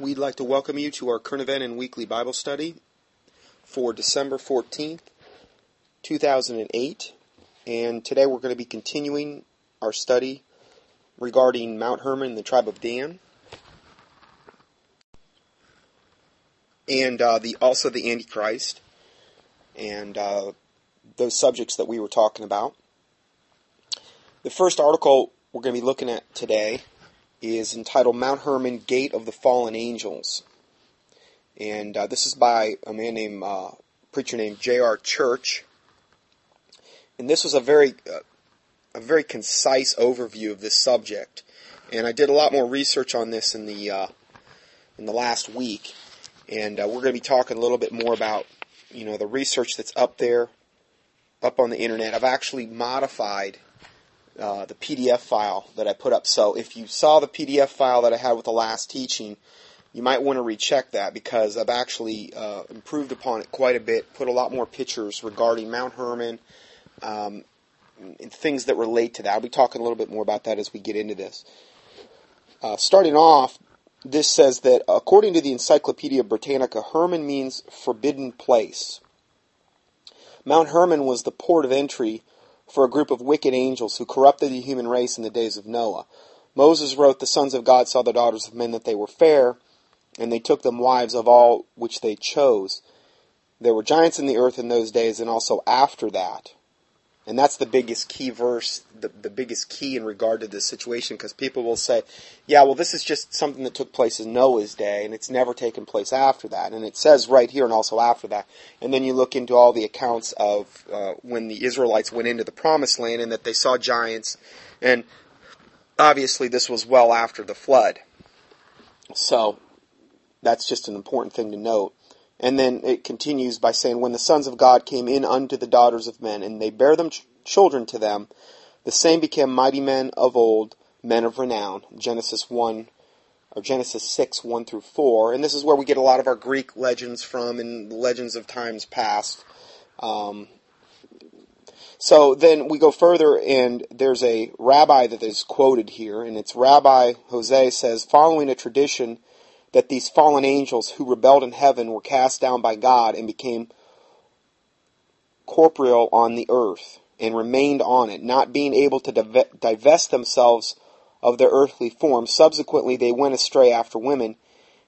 We'd like to welcome you to our current event and weekly Bible study for December 14th, 2008. And today we're going to be continuing our study regarding Mount Hermon and the tribe of Dan. And also the Antichrist. And those subjects that we were talking about. The first article we're going to be looking at today is entitled Mount Hermon, Gate of the Fallen Angels. And this is by a man named, preacher named J.R. Church. And this was a very concise overview of this subject. And I did a lot more research on this in the last week. And we're going to be talking a little bit more about, you know, the research that's up there, up on the internet. I've actually modified the PDF file that I put up. So if you saw the PDF file that I had with the last teaching, you might want to recheck that because I've actually improved upon it quite a bit, put a lot more pictures regarding Mount Hermon and things that relate to that. I'll be talking a little bit more about that as we get into this. Starting off, this says that according to the Encyclopedia Britannica, Hermon means forbidden place. Mount Hermon was the port of entry for a group of wicked angels who corrupted the human race in the days of Noah. Moses wrote, "The sons of God saw the daughters of men that they were fair, and they took them wives of all which they chose. There were giants in the earth in those days, and also after that." And that's the biggest key verse, the biggest key in regard to this situation, because people will say, yeah, well, this is just something that took place in Noah's day, and it's never taken place after that. And it says right here, and also after that. And then you look into all the accounts of when the Israelites went into the Promised Land, and that they saw giants. And obviously this was well after the flood. So that's just an important thing to note. And then it continues by saying, "When the sons of God came in unto the daughters of men, and they bare them children to them, the same became mighty men of old, men of renown." Genesis 6, 1 through 4. And this is where we get a lot of our Greek legends from and legends of times past. So then we go further, and there's a rabbi that is quoted here, and it's Rabbi Jose says, "Following a tradition that these fallen angels who rebelled in heaven were cast down by God and became corporeal on the earth and remained on it, not being able to divest themselves of their earthly form. Subsequently, they went astray after women,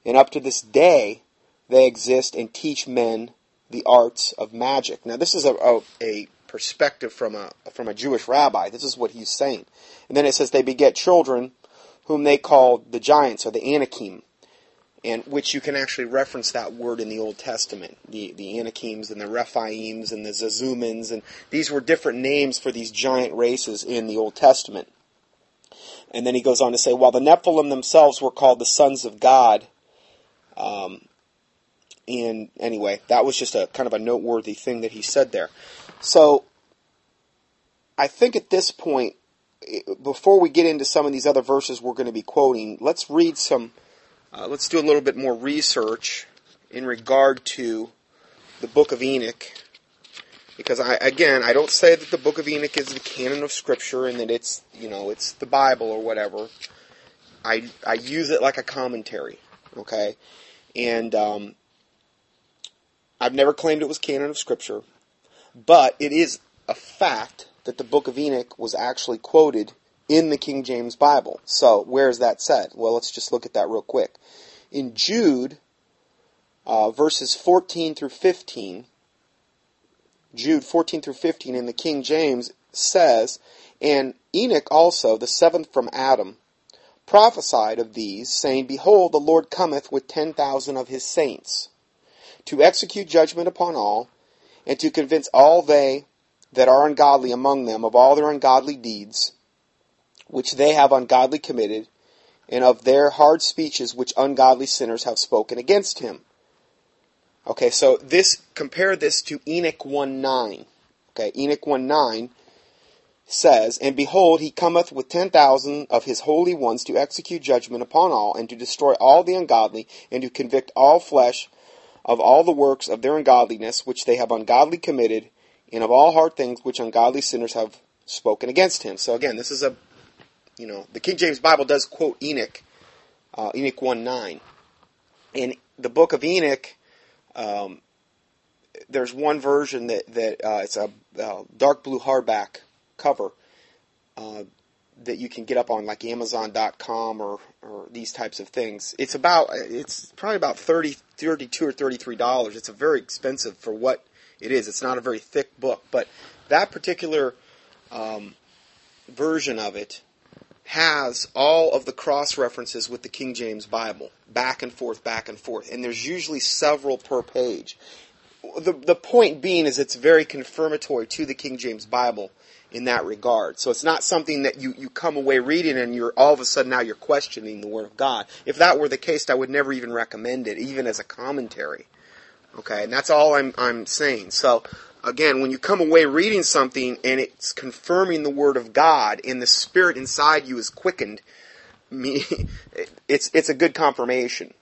and up to this day, they exist and teach men the arts of magic." Now, this is a perspective from a Jewish rabbi. This is what he's saying. And then it says, "They beget children whom they call the giants, or the Anakim," and which you can actually reference that word in the Old Testament. The Anakims and the Rephaims and the Zazumans, and these were different names for these giant races in the Old Testament. And then he goes on to say, "While the Nephilim themselves were called the sons of God," and anyway, that was just a kind of a noteworthy thing that he said there. So I think at this point, before we get into some of these other verses we're going to be quoting, let's read some. Let's do a little bit more research in regard to the Book of Enoch, because I don't say that the Book of Enoch is the canon of Scripture and that it's, you know, it's the Bible or whatever. I use it like a commentary, okay? And I've never claimed it was canon of Scripture, but it is a fact that the Book of Enoch was actually quoted in the King James Bible. So, where is that said? Well, let's just look at that real quick. In Jude, verses 14 through 15, Jude 14 through 15 in the King James says, "And Enoch also, the seventh from Adam, prophesied of these, saying, Behold, the Lord cometh with 10,000 of his saints, to execute judgment upon all, and to convince all they that are ungodly among them of all their ungodly deeds, which they have ungodly committed, and of their hard speeches which ungodly sinners have spoken against him." Okay, so compare this to Enoch 1:9. Okay, Enoch 1:9 says, "And behold, he cometh with 10,000 of his holy ones to execute judgment upon all, and to destroy all the ungodly, and to convict all flesh of all the works of their ungodliness, which they have ungodly committed, and of all hard things which ungodly sinners have spoken against him." So again, this is the King James Bible does quote Enoch 1:9. in the Book of Enoch, there's one version that it's a dark blue hardback cover that you can get up on like Amazon.com or these types of things. It's probably about $32 or $33. It's a very expensive for what it is. It's not a very thick book, but that particular version of it has all of the cross references with the King James Bible, back and forth, and there's usually several per page. The point being is it's very confirmatory to the King James Bible in that regard. So it's not something that you come away reading and you're all of a sudden now you're questioning the Word of God. If that were the case, I would never even recommend it, even as a commentary. Okay, and that's all I'm saying. So again, when you come away reading something and it's confirming the Word of God and the Spirit inside you is quickened, it's a good confirmation.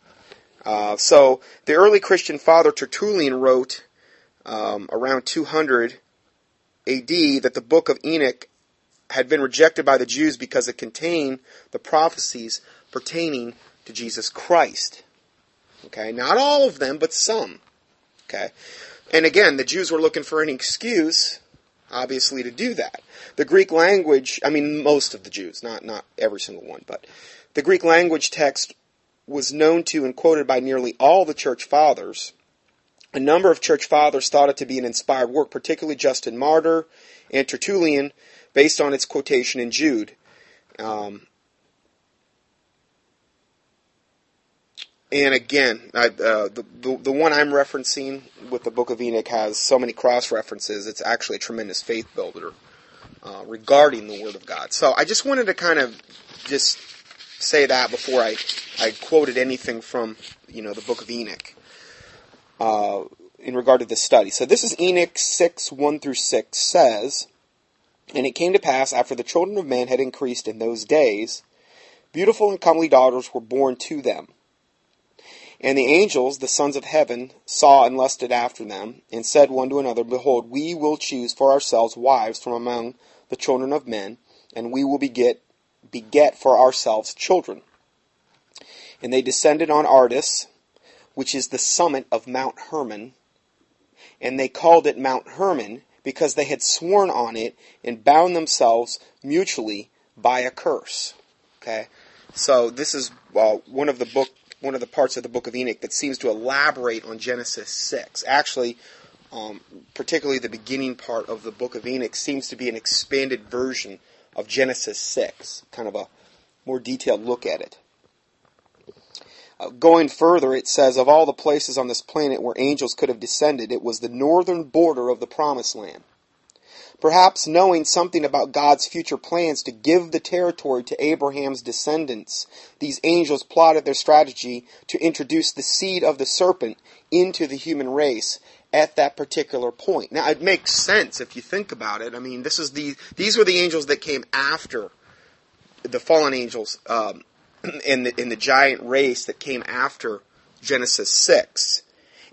So the early Christian father Tertullian wrote around 200 A.D. that the Book of Enoch had been rejected by the Jews because it contained the prophecies pertaining to Jesus Christ. Okay, not all of them, but some. Okay. And again, the Jews were looking for an excuse, obviously, to do that. The Greek language, most of the Jews, not every single one, but the Greek language text was known to and quoted by nearly all the church fathers. A number of church fathers thought it to be an inspired work, particularly Justin Martyr and Tertullian, based on its quotation in Jude. And again, the one I'm referencing with the Book of Enoch has so many cross-references, it's actually a tremendous faith builder regarding the Word of God. So I just wanted to kind of just say that before I quoted anything from the Book of Enoch in regard to this study. So this is Enoch 6:1-6 says, "And it came to pass, after the children of men had increased in those days, beautiful and comely daughters were born to them. And the angels, the sons of heaven, saw and lusted after them, and said one to another, Behold, we will choose for ourselves wives from among the children of men, and we will beget for ourselves children. And they descended on Ardis, which is the summit of Mount Hermon, and they called it Mount Hermon, because they had sworn on it and bound themselves mutually by a curse." Okay, so this is one of the parts of the Book of Enoch that seems to elaborate on Genesis 6. Actually, particularly the beginning part of the Book of Enoch seems to be an expanded version of Genesis 6, kind of a more detailed look at it. Going further, it says, "Of all the places on this planet where angels could have descended, it was the northern border of the Promised Land. Perhaps knowing something about God's future plans to give the territory to Abraham's descendants, these angels plotted their strategy to introduce the seed of the serpent into the human race at that particular point." Now, it makes sense if you think about it. These were the angels that came after the fallen angels in the giant race that came after Genesis 6.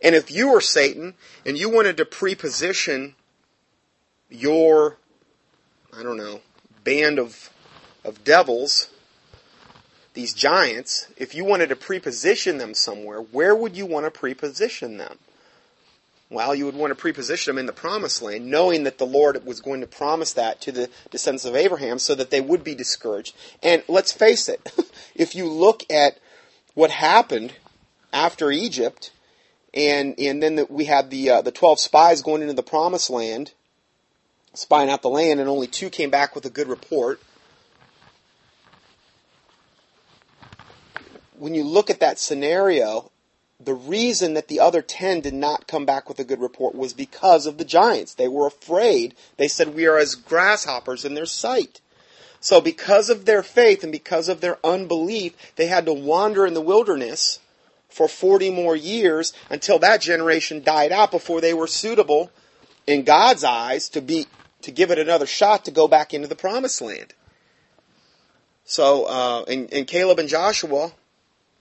And if you were Satan and you wanted to preposition your, band of devils, these giants, if you wanted to preposition them somewhere, where would you want to preposition them? Well, you would want to preposition them in the Promised Land, knowing that the Lord was going to promise that to the descendants of Abraham so that they would be discouraged. And let's face it, if you look at what happened after Egypt, and then we had the 12 spies going into the Promised Land, spying out the land, and only two came back with a good report. When you look at that scenario, the reason that the other 10 did not come back with a good report was because of the giants. They were afraid. They said, "We are as grasshoppers in their sight." So because of their faith and because of their unbelief, they had to wander in the wilderness for 40 more years until that generation died out before they were suitable in God's eyes to give it another shot to go back into the Promised Land. So, and Caleb and Joshua,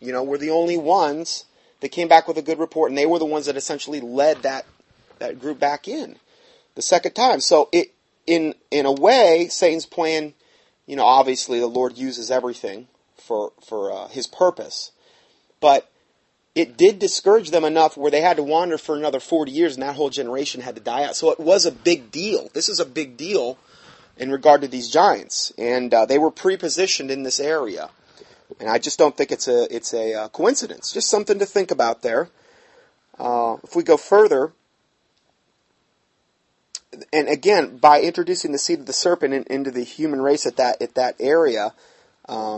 were the only ones that came back with a good report, and they were the ones that essentially led that group back in the second time. So, in a way, Satan's plan, obviously the Lord uses everything for His purpose, but it did discourage them enough where they had to wander for another 40 years, and that whole generation had to die out. So it was a big deal. This is a big deal in regard to these giants, and they were prepositioned in this area. And I just don't think it's a coincidence. Just something to think about there. If we go further, and again, by introducing the seed of the serpent into the human race at that area,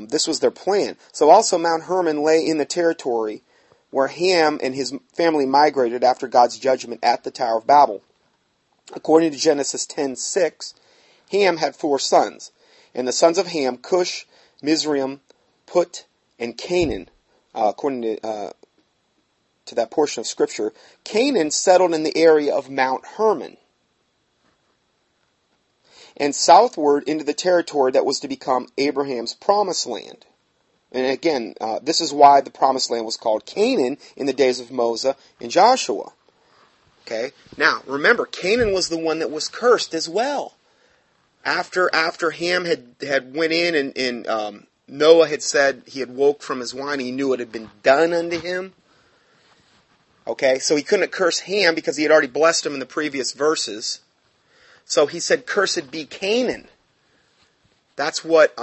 this was their plan. So also Mount Hermon lay in the territory where Ham and his family migrated after God's judgment at the Tower of Babel. According to Genesis 10:6, Ham had 4 sons, and the sons of Ham, Cush, Mizraim, Put, and Canaan, according to that portion of Scripture. Canaan settled in the area of Mount Hermon and southward into the territory that was to become Abraham's promised land. And again, this is why the promised land was called Canaan in the days of Moses and Joshua. Okay? Now, remember, Canaan was the one that was cursed as well. After Ham had went in and Noah had said he had woke from his wine, he knew it had been done unto him. Okay? So he couldn't curse Ham because he had already blessed him in the previous verses. So he said, "Cursed be Canaan." That's what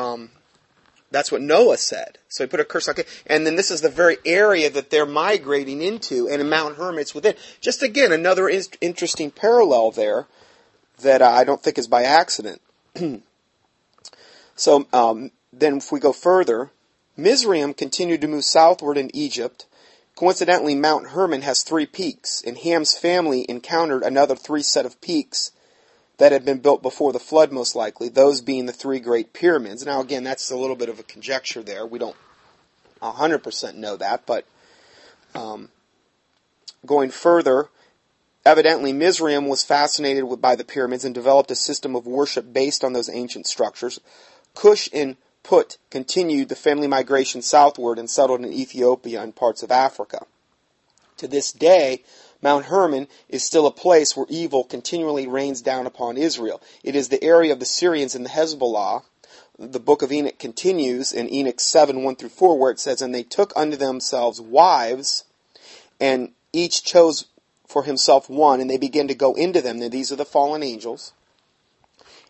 Noah said. So he put a curse on Canaan. And then this is the very area that they're migrating into, and in Mount Hermon it's within. Just again, another interesting parallel there that I don't think is by accident. So then if we go further, Mizraim continued to move southward in Egypt. Coincidentally, Mount Hermon has 3 peaks, and Ham's family encountered another 3 set of peaks that had been built before the flood, most likely, those being the 3 great pyramids. Now, again, that's a little bit of a conjecture there. We don't 100% know that, but going further, evidently Mizraim was fascinated by the pyramids and developed a system of worship based on those ancient structures. Cush and Put continued the family migration southward and settled in Ethiopia and parts of Africa. To this day, Mount Hermon is still a place where evil continually rains down upon Israel. It is the area of the Syrians and the Hezbollah. The Book of Enoch continues in Enoch 7:1-4, where it says, "And they took unto themselves wives, and each chose for himself one, and they began to go into them." Now, these are the fallen angels.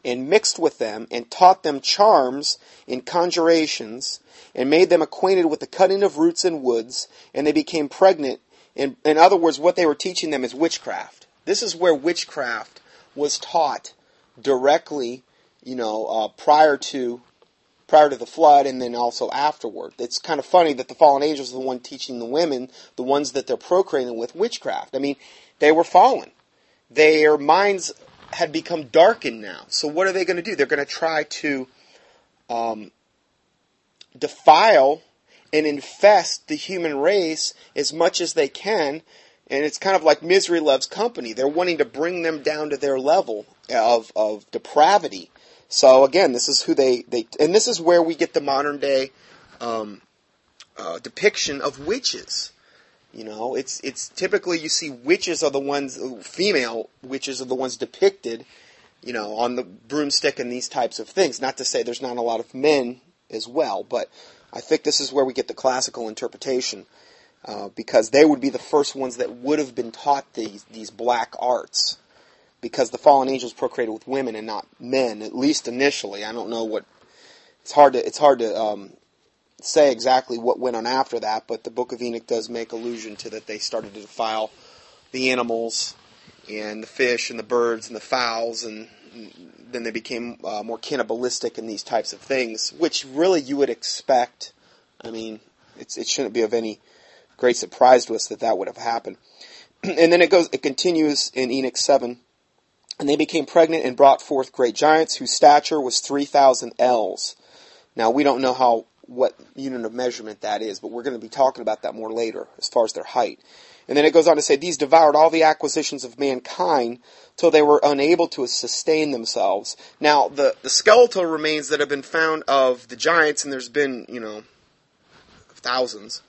"And mixed with them, and taught them charms and conjurations, and made them acquainted with the cutting of roots and woods, and they became pregnant." In other words, what they were teaching them is witchcraft. This is where witchcraft was taught directly, prior to the flood, and then also afterward. It's kind of funny that the fallen angels are the one teaching the women, the ones that they're procreating with, witchcraft. I mean, they were fallen. Their minds had become darkened now. So what are they going to do? They're going to try to defile and infest the human race as much as they can. And it's kind of like misery loves company. They're wanting to bring them down to their level of depravity. So again, this is who they and this is where we get the modern day depiction of witches. It's typically you see witches are the ones, female witches are the ones depicted, on the broomstick and these types of things. Not to say there's not a lot of men as well, but I think this is where we get the classical interpretation, because they would be the first ones that would have been taught these black arts, because the fallen angels procreated with women and not men, at least initially. I don't know what it's hard to say exactly what went on after that, but the Book of Enoch does make allusion to that they started to defile the animals and the fish and the birds and the fowls, and then they became more cannibalistic and these types of things, which really you would expect. I mean, it shouldn't be of any great surprise to us that would have happened. And then it continues in Enoch 7. "And they became pregnant and brought forth great giants, whose stature was 3,000 ells. Now, we don't know what unit of measurement that is, but we're going to be talking about that more later as far as their height. And then it goes on to say, "These devoured all the acquisitions of mankind till they were unable to sustain themselves." Now, the skeletal remains that have been found of the giants, and there's been, thousands.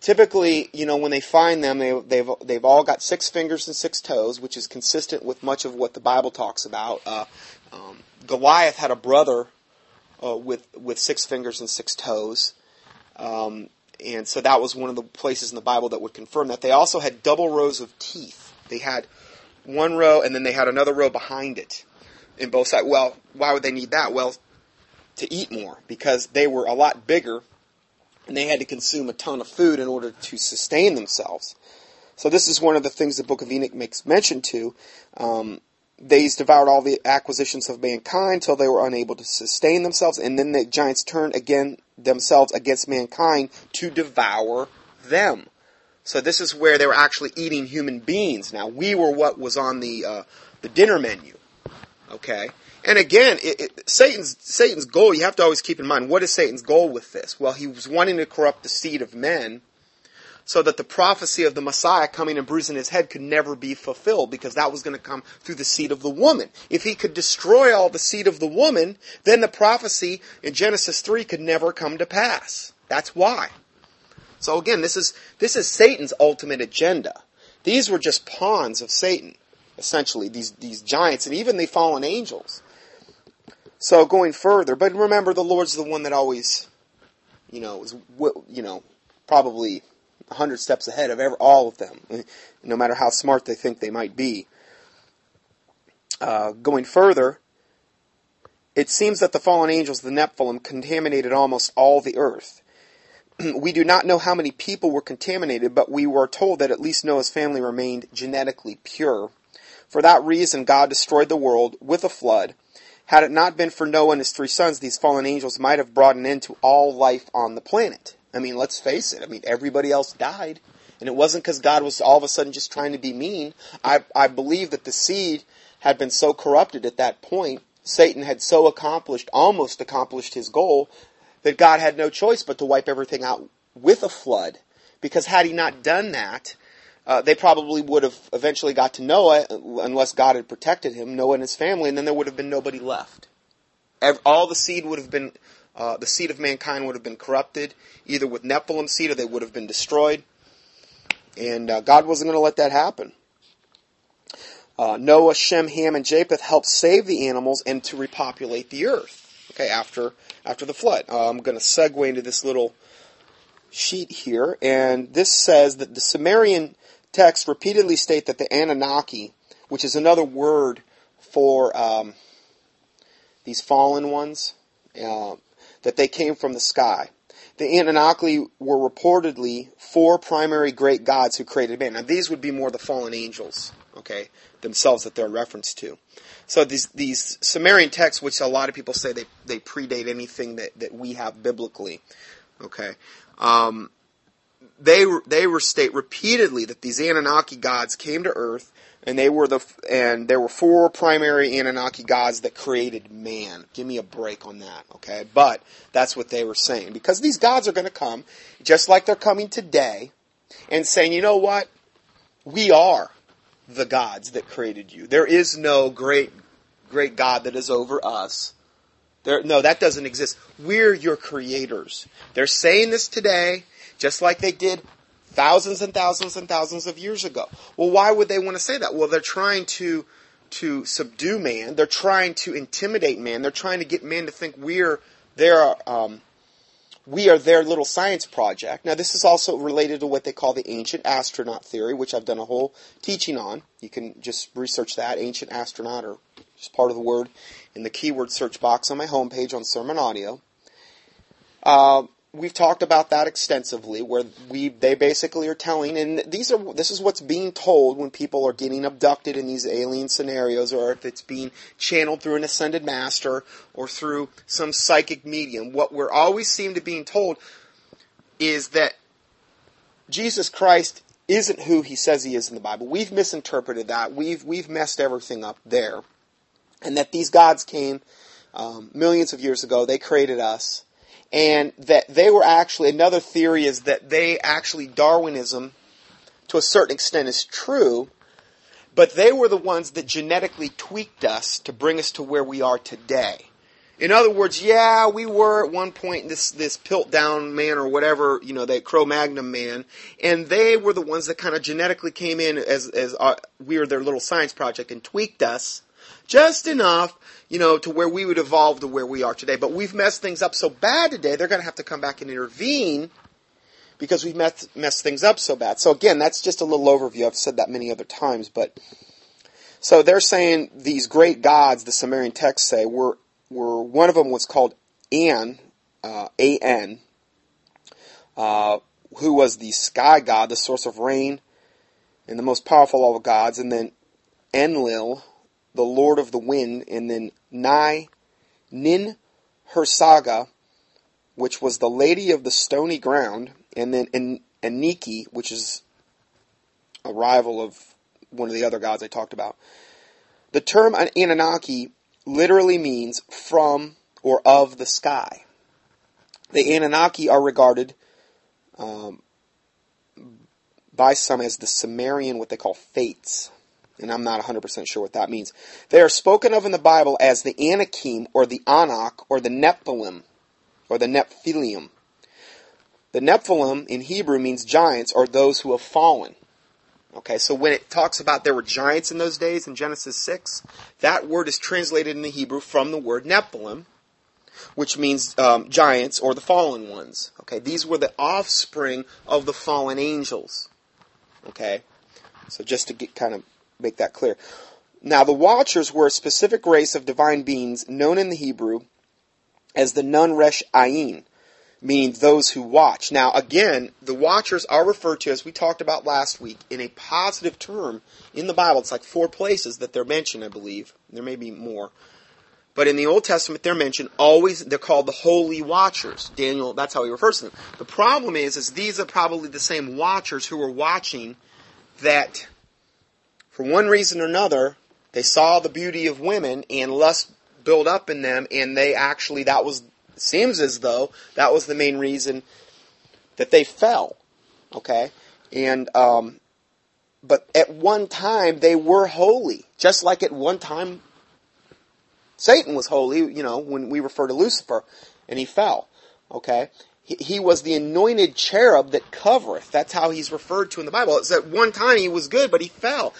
Typically, when they find them, they've all got 6 fingers and 6 toes, which is consistent with much of what the Bible talks about. Goliath had a brother with 6 fingers and 6 toes. And so that was one of the places in the Bible that would confirm that. They also had double rows of teeth. They had one row, and then they had another row behind it in both sides. Well, why would they need that? Well, to eat more, because they were a lot bigger, and they had to consume a ton of food in order to sustain themselves. So this is one of the things the Book of Enoch makes mention to. They devoured all the acquisitions of mankind till they were unable to sustain themselves, and then the giants turned again themselves against mankind to devour them. So this is where they were actually eating human beings. Now, we were what was on the dinner menu, okay? And again, Satan's goal, you have to always keep in mind, what is Satan's goal with this? Well, he was wanting to corrupt the seed of men so that the prophecy of the Messiah coming and bruising his head could never be fulfilled, because that was going to come through the seed of the woman. If he could destroy all the seed of the woman, then the prophecy in Genesis 3 could never come to pass. That's why. So again, this is Satan's ultimate agenda. These were just pawns of Satan, essentially, these giants and even the fallen angels. So going further, but remember, the Lord's the one that always, is probably 100 steps ahead of all of them, no matter how smart they think they might be. Going further, it seems that the fallen angels, the Nephilim, contaminated almost all the earth. We do not know how many people were contaminated, but we were told that at least Noah's family remained genetically pure. For that reason, God destroyed the world with a flood. Had it not been for Noah and his 3 sons, these fallen angels might have brought an end to all life on the planet. I mean, let's face it. I mean, everybody else died. And it wasn't because God was all of a sudden just trying to be mean. I believe that the seed had been so corrupted at that point, Satan had so almost accomplished his goal, that God had no choice but to wipe everything out with a flood. Because had he not done that, they probably would have eventually got to Noah, unless God had protected him, Noah and his family, and then there would have been nobody left. All the seed would have been, the seed of mankind would have been corrupted, either with Nephilim seed or they would have been destroyed. And God wasn't going to let that happen. Noah, Shem, Ham, and Japheth helped save the animals and to repopulate the earth. Okay, after the flood. I'm going to segue into this little sheet here, and this says that the Sumerian texts repeatedly state that the Anunnaki, which is another word for these fallen ones, that they came from the sky. The Anunnaki were reportedly 4 primary great gods who created man. Now, these would be more the fallen angels, okay, themselves that they're referenced to. So these Sumerian texts, which a lot of people say they predate anything that we have biblically, okay, they state repeatedly that these Anunnaki gods came to Earth, and there were 4 primary Anunnaki gods that created man. Give me a break on that, okay? But that's what they were saying, because these gods are going to come, just like they're coming today, and saying, you know what, we are the gods that created you. There is no great God that is over us. No, that doesn't exist. We're your creators. They're saying this today, just like they did thousands and thousands and thousands of years ago. Well, why would they want to say that? Well, they're trying to subdue man. They're trying to intimidate man. They're trying to get man to think we are their little science project. Now, this is also related to what they call the ancient astronaut theory, which I've done a whole teaching on. You can just research that, ancient astronaut, or just part of the word, in the keyword search box on my homepage on Sermon Audio. We've talked about that extensively, where they basically are telling, and this is what's being told when people are getting abducted in these alien scenarios, or if it's being channeled through an ascended master or through some psychic medium. What we're always seem to being told is that Jesus Christ isn't who he says he is in the Bible. We've misinterpreted that. We've messed everything up there, and that these gods came millions of years ago. They created us. And that they were actually, another theory is that they actually, Darwinism, to a certain extent, is true, but they were the ones that genetically tweaked us to bring us to where we are today. In other words, yeah, we were at one point this Piltdown man or whatever, that Cro-Magnon man, and they were the ones that kind of genetically came in as we were their little science project and tweaked us just enough, to where we would evolve to where we are today. But we've messed things up so bad today, they're going to have to come back and intervene because we messed things up so bad. So again, that's just a little overview. I've said that many other times, but so they're saying these great gods, the Sumerian texts say, were one of them was called An, A-N, who was the sky god, the source of rain, and the most powerful of all gods, and then Enlil, the lord of the wind, and then Nin Hersaga, which was the lady of the stony ground, and then Aniki, which is a rival of one of the other gods I talked about. The term Anunnaki literally means from or of the sky. The Anunnaki are regarded by some as the Sumerian, what they call fates. And I'm not 100% sure what that means. They are spoken of in the Bible as the Anakim, or the Enoch, or the Nephilim, or the Nephilim. The Nephilim in Hebrew means giants, or those who have fallen. Okay, so when it talks about there were giants in those days in Genesis 6, that word is translated in the Hebrew from the word Nephilim, which means giants or the fallen ones. Okay, these were the offspring of the fallen angels. Okay, so just to get kind of make that clear. Now, the Watchers were a specific race of divine beings known in the Hebrew as the Nun Resh Ayin, meaning those who watch. Now, again, the Watchers are referred to, as we talked about last week, in a positive term in the Bible. It's like 4 places that they're mentioned, I believe. There may be more. But in the Old Testament, they're mentioned always. They're called the Holy Watchers. Daniel, that's how he refers to them. The problem is these are probably the same Watchers who were watching that, for one reason or another, they saw the beauty of women and lust build up in them, and they actually, that was, seems as though, that was the main reason that they fell, okay? And, but at one time, they were holy, just like at one time, Satan was holy, you know, when we refer to Lucifer, and he fell, okay? He was the anointed cherub that covereth. That's how he's referred to in the Bible. It's at one time he was good, but he fell.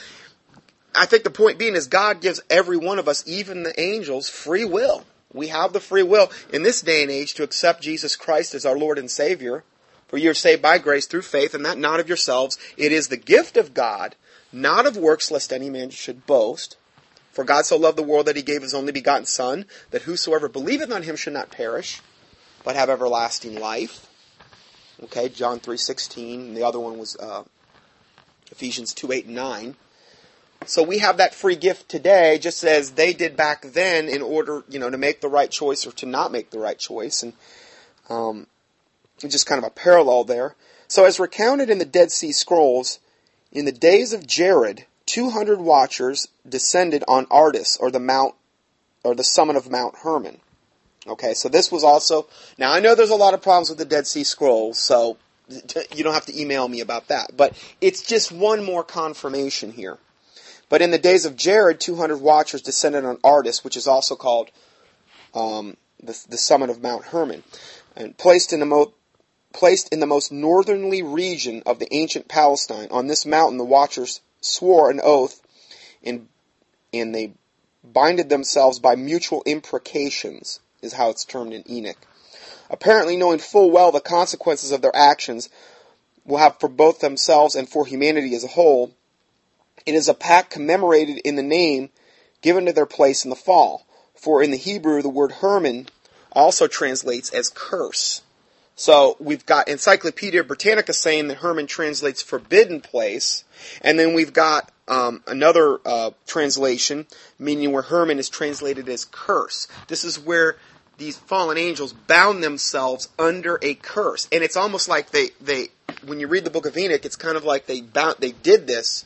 I think the point being is God gives every one of us, even the angels, free will. We have the free will in this day and age to accept Jesus Christ as our Lord and Savior. For you are saved by grace through faith, and that not of yourselves. It is the gift of God, not of works, lest any man should boast. For God so loved the world that he gave his only begotten Son, that whosoever believeth on him should not perish, but have everlasting life. Okay, John 3:16. The other one was Ephesians 2:8 and 9. So we have that free gift today, just as they did back then, in order, you know, to make the right choice or to not make the right choice, and just kind of a parallel there. So, as recounted in the Dead Sea Scrolls, in the days of Jared, 200 watchers descended on Ardis, or the mount, or the summit of Mount Hermon. Okay, so this was also, now I know there's a lot of problems with the Dead Sea Scrolls, so you don't have to email me about that, but it's just one more confirmation here. But in the days of Jared, 200 watchers descended on Ardis, which is also called the summit of Mount Hermon, and placed in the most northerly region of the ancient Palestine. On this mountain, the watchers swore an oath, and they binded themselves by mutual imprecations, is how it's termed in Enoch. Apparently, knowing full well the consequences of their actions will have for both themselves and for humanity as a whole, it is a pact commemorated in the name given to their place in the fall. For in the Hebrew, the word Hermon also translates as curse. So we've got Encyclopedia Britannica saying that Hermon translates forbidden place, and then we've got another translation, meaning where Hermon is translated as curse. This is where these fallen angels bound themselves under a curse. And it's almost like they when you read the Book of Enoch, it's kind of like they did this.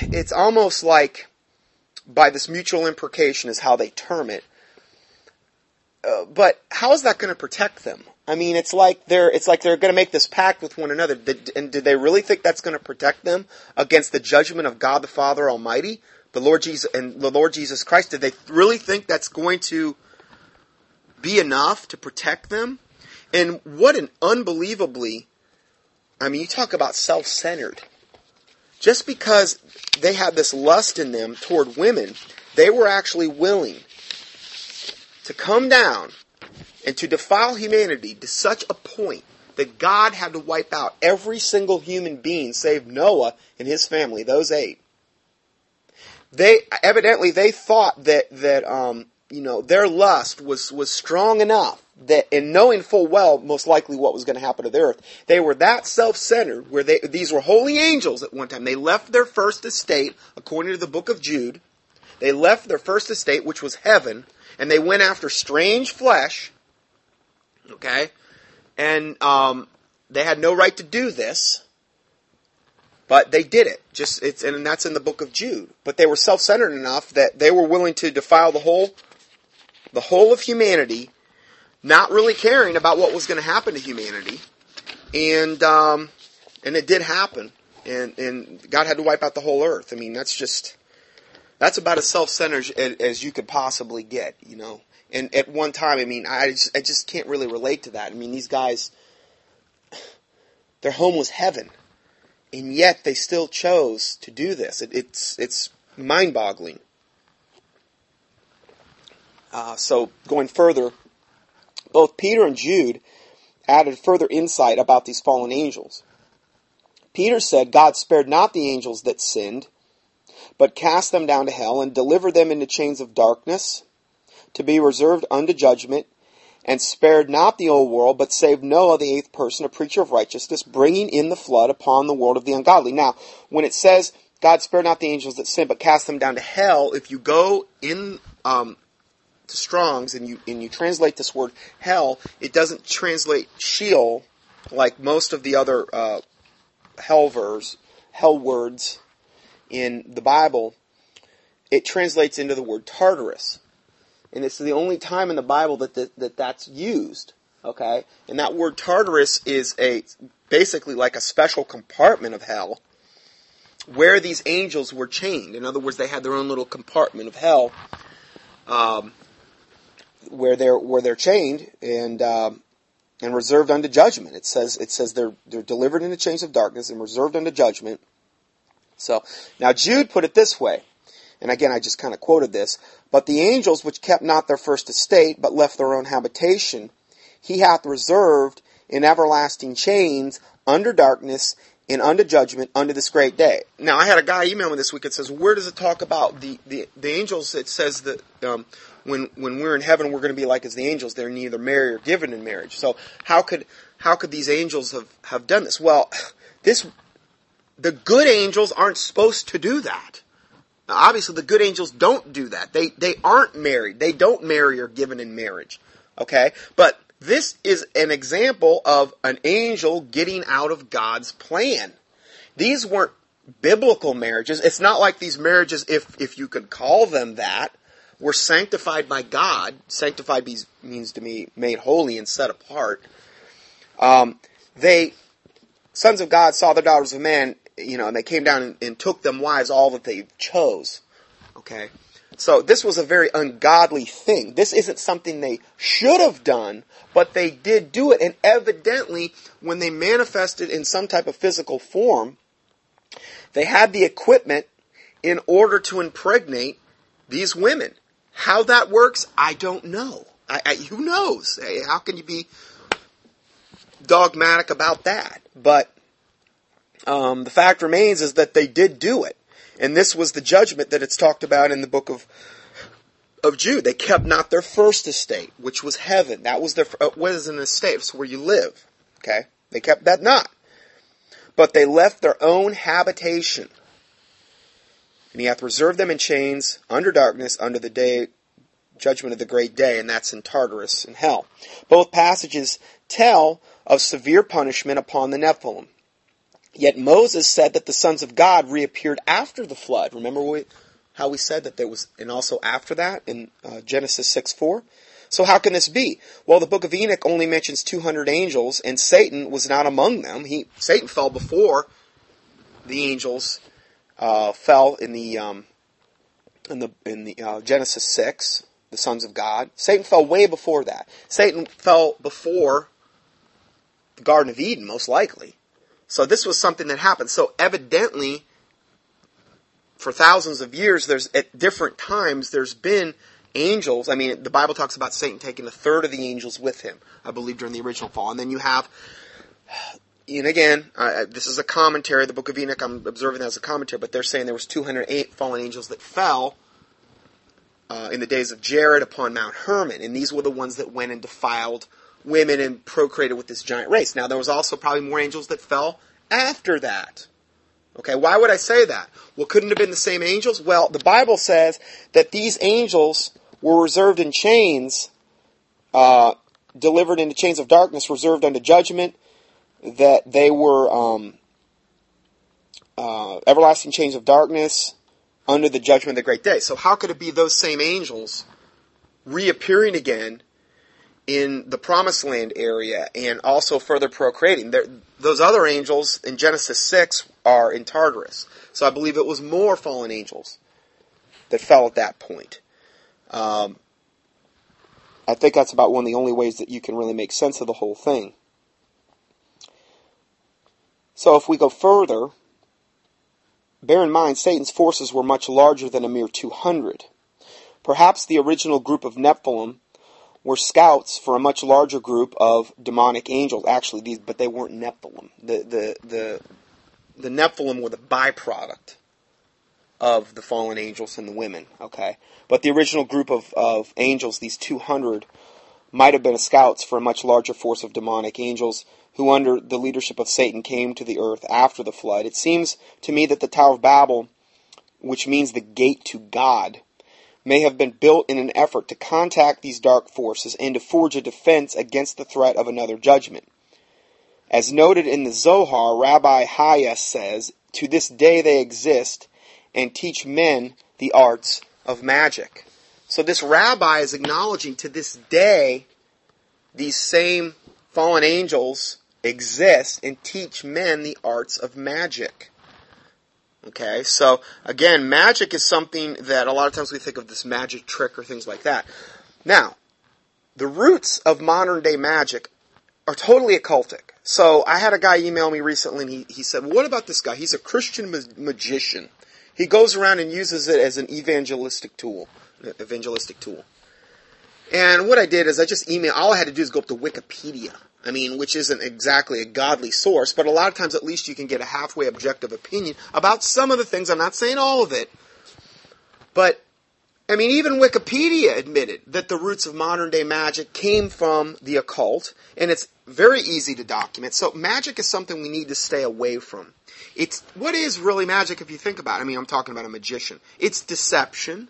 It's almost like, by this mutual imprecation is how they term it. But how is that going to protect them? I mean, it's like they're going to make this pact with one another. And do they really think that's going to protect them against the judgment of God the Father Almighty, the Lord Jesus, and the Lord Jesus Christ? Do they really think that's going to be enough to protect them? And what an unbelievably, I mean, you talk about self-centered. Just because they had this lust in them toward women, they were actually willing to come down and to defile humanity to such a point that God had to wipe out every single human being save Noah and his family, those 8. They evidently thought that their lust was strong enough that, and knowing full well most likely what was going to happen to the earth, they were that self-centered where these were holy angels at one time. They left their first estate, according to the book of Jude. They left their first estate, which was heaven, and they went after strange flesh. Okay? And they had no right to do this, but they did it. And that's in the book of Jude. But they were self-centered enough that they were willing to defile the whole of humanity, not really caring about what was going to happen to humanity. And it did happen. And God had to wipe out the whole earth. I mean, that's about as self-centered as you could possibly get, you know. And at one time, I mean, I just can't really relate to that. I mean, these guys, their home was heaven, and yet they still chose to do this. It's mind-boggling. So going further, both Peter and Jude added further insight about these fallen angels. Peter said, God spared not the angels that sinned, but cast them down to hell and delivered them into chains of darkness, to be reserved unto judgment, and spared not the old world, but saved Noah, the 8th person, a preacher of righteousness, bringing in the flood upon the world of the ungodly. Now, when it says, God spared not the angels that sinned, but cast them down to hell, if you go in to Strong's and you translate this word hell, it doesn't translate Sheol like most of the other hell words in the Bible. It translates into the word Tartarus. And it's the only time in the Bible that's used, okay? And that word Tartarus is basically like a special compartment of hell where these angels were chained. In other words, they had their own little compartment of hell where they're chained and reserved unto judgment. It says they're delivered into chains of darkness and reserved unto judgment. So now Jude put it this way. And again, I just kind of quoted this. But the angels which kept not their first estate, but left their own habitation, he hath reserved in everlasting chains, under darkness, and under judgment, under this great day. Now, I had a guy email me this week. It says, where does it talk about the angels? It says that when we're in heaven, we're going to be like as the angels. They're neither married or given in marriage. So how could these angels have done this? Well, the good angels aren't supposed to do that. Obviously, the good angels don't do that. They aren't married. They don't marry or given in marriage. Okay? But this is an example of an angel getting out of God's plan. These weren't biblical marriages. It's not like these marriages, if you could call them that, were sanctified by God. Sanctified means to me made holy and set apart. Sons of God saw the daughters of man, you know, and they came down and took them wives, all that they chose. Okay? So this was a very ungodly thing. This isn't something they should have done, but they did do it. And evidently, when they manifested in some type of physical form, they had the equipment in order to impregnate these women. How that works, I don't know. Who knows? How can you be dogmatic about that? But the fact remains is that they did do it. And this was the judgment that it's talked about in the book of Jude. They kept not their first estate, which was heaven. That was was an estate. It's where you live. Okay? They kept that not. But they left their own habitation. And he hath reserved them in chains, under darkness, under the day, judgment of the great day. And that's in Tartarus and hell. Both passages tell of severe punishment upon the Nephilim. Yet Moses said that the sons of God reappeared after the flood. Remember how we said that there was, and also after that in Genesis 6:4? So how can this be? Well, the book of Enoch only mentions 200 angels, and Satan was not among them. Satan fell before the angels fell in the Genesis 6, the sons of God. Satan fell way before that. Satan fell before the Garden of Eden, most likely. So this was something that happened. So evidently, for thousands of years, at different times, there's been angels. I mean, the Bible talks about Satan taking a third of the angels with him, I believe, during the original fall. And then you have and again, this is a commentary, the Book of Enoch, I'm observing that as a commentary, but they're saying there was 208 fallen angels that fell in the days of Jared upon Mount Hermon, and these were the ones that went and defiled women and procreated with this giant race. Now, there was also probably more angels that fell after that. Okay, why would I say that? Well, couldn't it have been the same angels? Well, the Bible says that these angels were reserved in chains, delivered into chains of darkness, reserved unto judgment, that they were everlasting chains of darkness under the judgment of the great day. So how could it be those same angels reappearing again in the Promised Land area and also further procreating? Those other angels in Genesis 6 are in Tartarus. So I believe it was more fallen angels that fell at that point. I think that's about one of the only ways that you can really make sense of the whole thing. So if we go further, bear in mind Satan's forces were much larger than a mere 200. Perhaps the original group of Nephilim were scouts for a much larger group of demonic angels. Actually, but they weren't Nephilim. The Nephilim were the byproduct of the fallen angels and the women. Okay, but the original group of angels, these 200, might have been scouts for a much larger force of demonic angels, who under the leadership of Satan came to the earth after the flood. It seems to me that the Tower of Babel, which means the gate to God, may have been built in an effort to contact these dark forces and to forge a defense against the threat of another judgment. As noted in the Zohar, Rabbi Hayas says, "To this day they exist and teach men the arts of magic." So this rabbi is acknowledging to this day these same fallen angels exist and teach men the arts of magic. Okay, so again, magic is something that a lot of times we think of this magic trick or things like that. Now, the roots of modern day magic are totally occultic. So I had a guy email me recently and he said, well, what about this guy? He's a Christian magician. He goes around and uses it as an evangelistic tool. And what I did is I just emailed, all I had to do is go up to Wikipedia. I mean, which isn't exactly a godly source, but a lot of times at least you can get a halfway objective opinion about some of the things. I'm not saying all of it. But, I mean, even Wikipedia admitted that the roots of modern day magic came from the occult, and it's very easy to document. So magic is something we need to stay away from. What is really magic if you think about it? I mean, I'm talking about a magician. It's deception.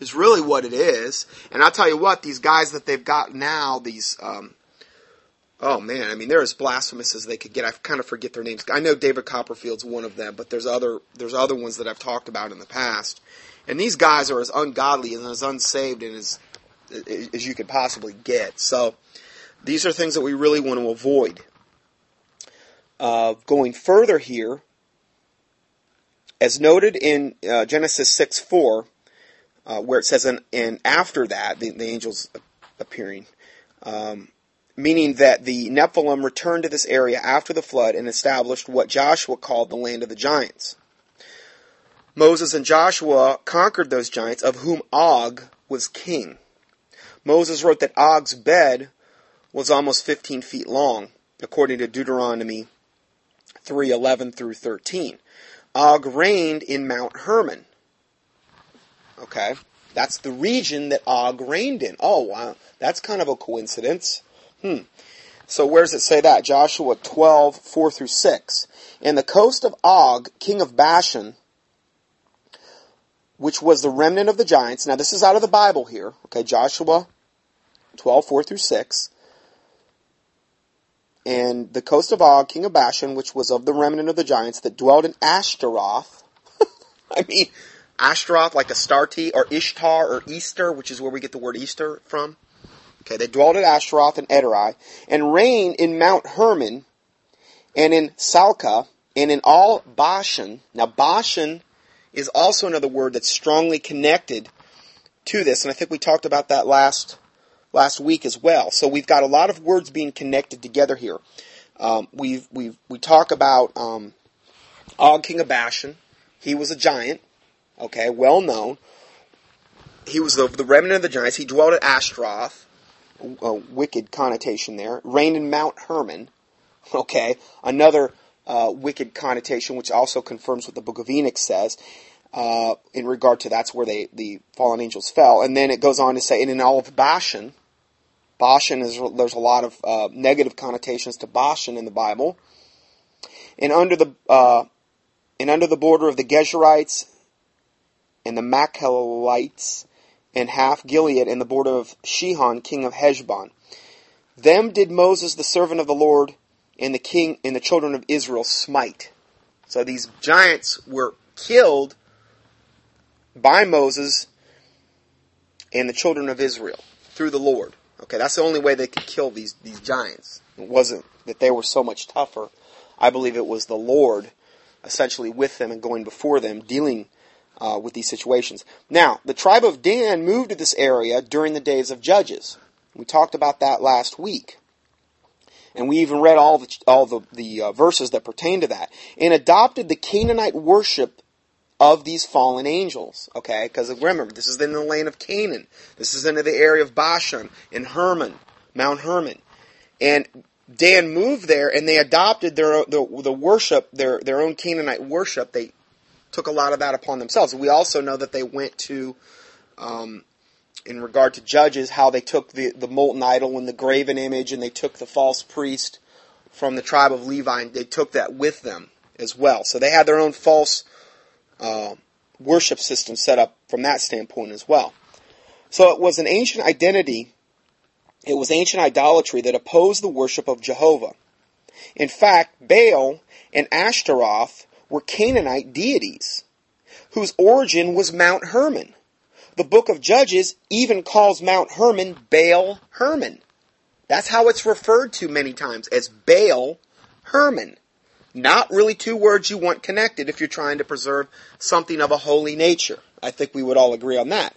Is really what it is. And I'll tell you what, these guys that they've got now, these, oh man, I mean, they're as blasphemous as they could get. I kind of forget their names. I know David Copperfield's one of them, but there's other ones that I've talked about in the past. And these guys are as ungodly and as unsaved and as you could possibly get. So these are things that we really want to avoid. Going further here, as noted in Genesis 6:4, where it says, and after that, the angels appearing, meaning that the Nephilim returned to this area after the flood and established what Joshua called the land of the giants. Moses and Joshua conquered those giants, of whom Og was king. Moses wrote that Og's bed was almost 15 feet long, according to Deuteronomy 3:11 through 13. Og reigned in Mount Hermon. Okay, that's the region that Og reigned in. Oh, wow, that's kind of a coincidence. So where does it say that? Joshua 12:4 through 6. And the coast of Og, king of Bashan, which was the remnant of the giants. Now, this is out of the Bible here. Okay, Joshua 12:4 through 6. And the coast of Og, king of Bashan, which was of the remnant of the giants that dwelled in Ashtaroth. I mean, Ashtaroth, like Astarte, or Ishtar, or Easter, which is where we get the word Easter from. Okay, they dwelt at Ashtaroth and Edrei, and reigned in Mount Hermon, and in Salka, and in all Bashan. Now, Bashan is also another word that's strongly connected to this, and I think we talked about that last week as well. So we've got a lot of words being connected together here. We talk about Og, king of Bashan. He was a giant. Okay, well known. He was the remnant of the giants. He dwelt at Ashtaroth. A wicked connotation there. Reigned in Mount Hermon. Okay, another wicked connotation, which also confirms what the Book of Enoch says in regard to that's where the fallen angels fell. And then it goes on to say, and in all of Bashan, there's a lot of negative connotations to Bashan in the Bible. And under the border of the Gezurites and the Machalites and half Gilead and the border of Shihon, king of Heshbon. Them did Moses, the servant of the Lord, and the king and the children of Israel smite. So these giants were killed by Moses and the children of Israel through the Lord. Okay, that's the only way they could kill these giants. It wasn't that they were so much tougher. I believe it was the Lord essentially with them and going before them, dealing with these situations. Now, the tribe of Dan moved to this area during the days of Judges. We talked about that last week. And we even read all the verses that pertain to that. And adopted the Canaanite worship of these fallen angels. Okay, because remember, this is in the land of Canaan. This is in the area of Bashan and Hermon, Mount Hermon. And Dan moved there and they adopted the worship, their own Canaanite worship. They took a lot of that upon themselves. We also know that they went to... in regard to Judges, how they took the molten idol and the graven image, and they took the false priest from the tribe of Levi, and they took that with them as well. So they had their own false worship system set up from that standpoint as well. So it was an ancient identity, it was ancient idolatry that opposed the worship of Jehovah. In fact, Baal and Ashtaroth were Canaanite deities, whose origin was Mount Hermon. The book of Judges even calls Mount Hermon Baal Hermon. That's how it's referred to many times, as Baal Hermon. Not really two words you want connected if you're trying to preserve something of a holy nature. I think we would all agree on that.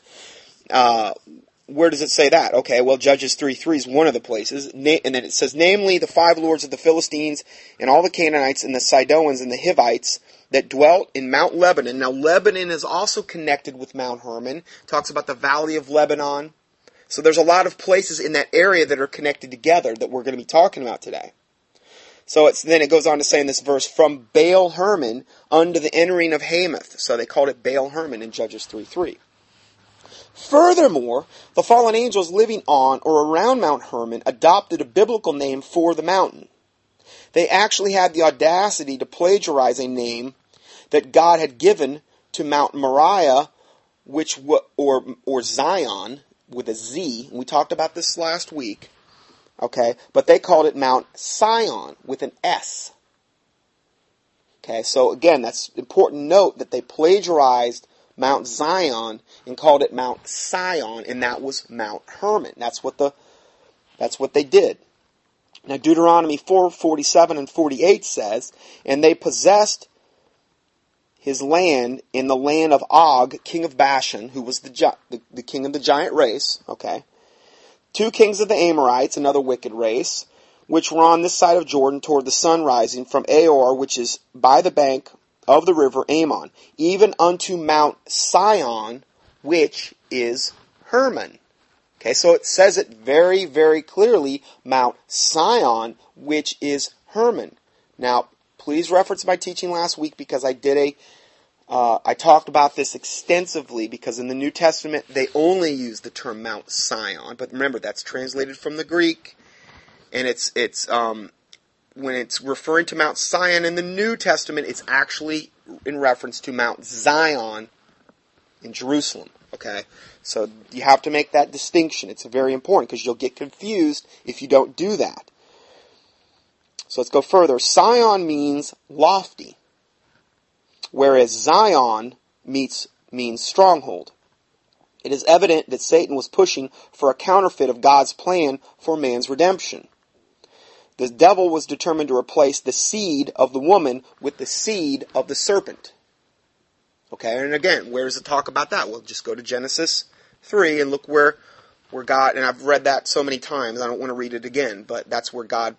Where does it say that? Okay, well, Judges 3:3 is one of the places. And then it says, namely, the five lords of the Philistines and all the Canaanites and the Sidonians and the Hivites that dwelt in Mount Lebanon. Now, Lebanon is also connected with Mount Hermon. It talks about the Valley of Lebanon. So there's a lot of places in that area that are connected together that we're going to be talking about today. So then it goes on to say in this verse, from Baal Hermon unto the entering of Hamath. So they called it Baal Hermon in Judges 3:3. Furthermore, the fallen angels living on or around Mount Hermon adopted a biblical name for the mountain. They actually had the audacity to plagiarize a name that God had given to Mount Moriah, which or Zion with a Z. We talked about this last week, okay? But they called it Mount Sion with an S. Okay, so again, that's important. Note that they plagiarized Mount Zion and called it Mount Sion, and that was Mount Hermon. That's what they did. Now, Deuteronomy 4:47 and 48 says, and they possessed his land in the land of Og, king of Bashan, who was the king of the giant race, okay? Two kings of the Amorites, another wicked race, which were on this side of Jordan toward the sun rising from Aor, which is by the bank of the river Ammon, even unto Mount Sion, which is Hermon. Okay, so it says it very, very clearly, Mount Sion, which is Hermon. Now, please reference my teaching last week because I talked about this extensively because in the New Testament they only use the term Mount Sion, but remember that's translated from the Greek, and it's when it's referring to Mount Sion in the New Testament, it's actually in reference to Mount Zion in Jerusalem. Okay, so you have to make that distinction. It's very important because you'll get confused if you don't do that. So let's go further. Sion means lofty, whereas Zion means stronghold. It is evident that Satan was pushing for a counterfeit of God's plan for man's redemption. The devil was determined to replace the seed of the woman with the seed of the serpent. Okay, and again, where does it talk about that? Well, just go to Genesis 3 and look where God, and I've read that so many times, I don't want to read it again, but that's where God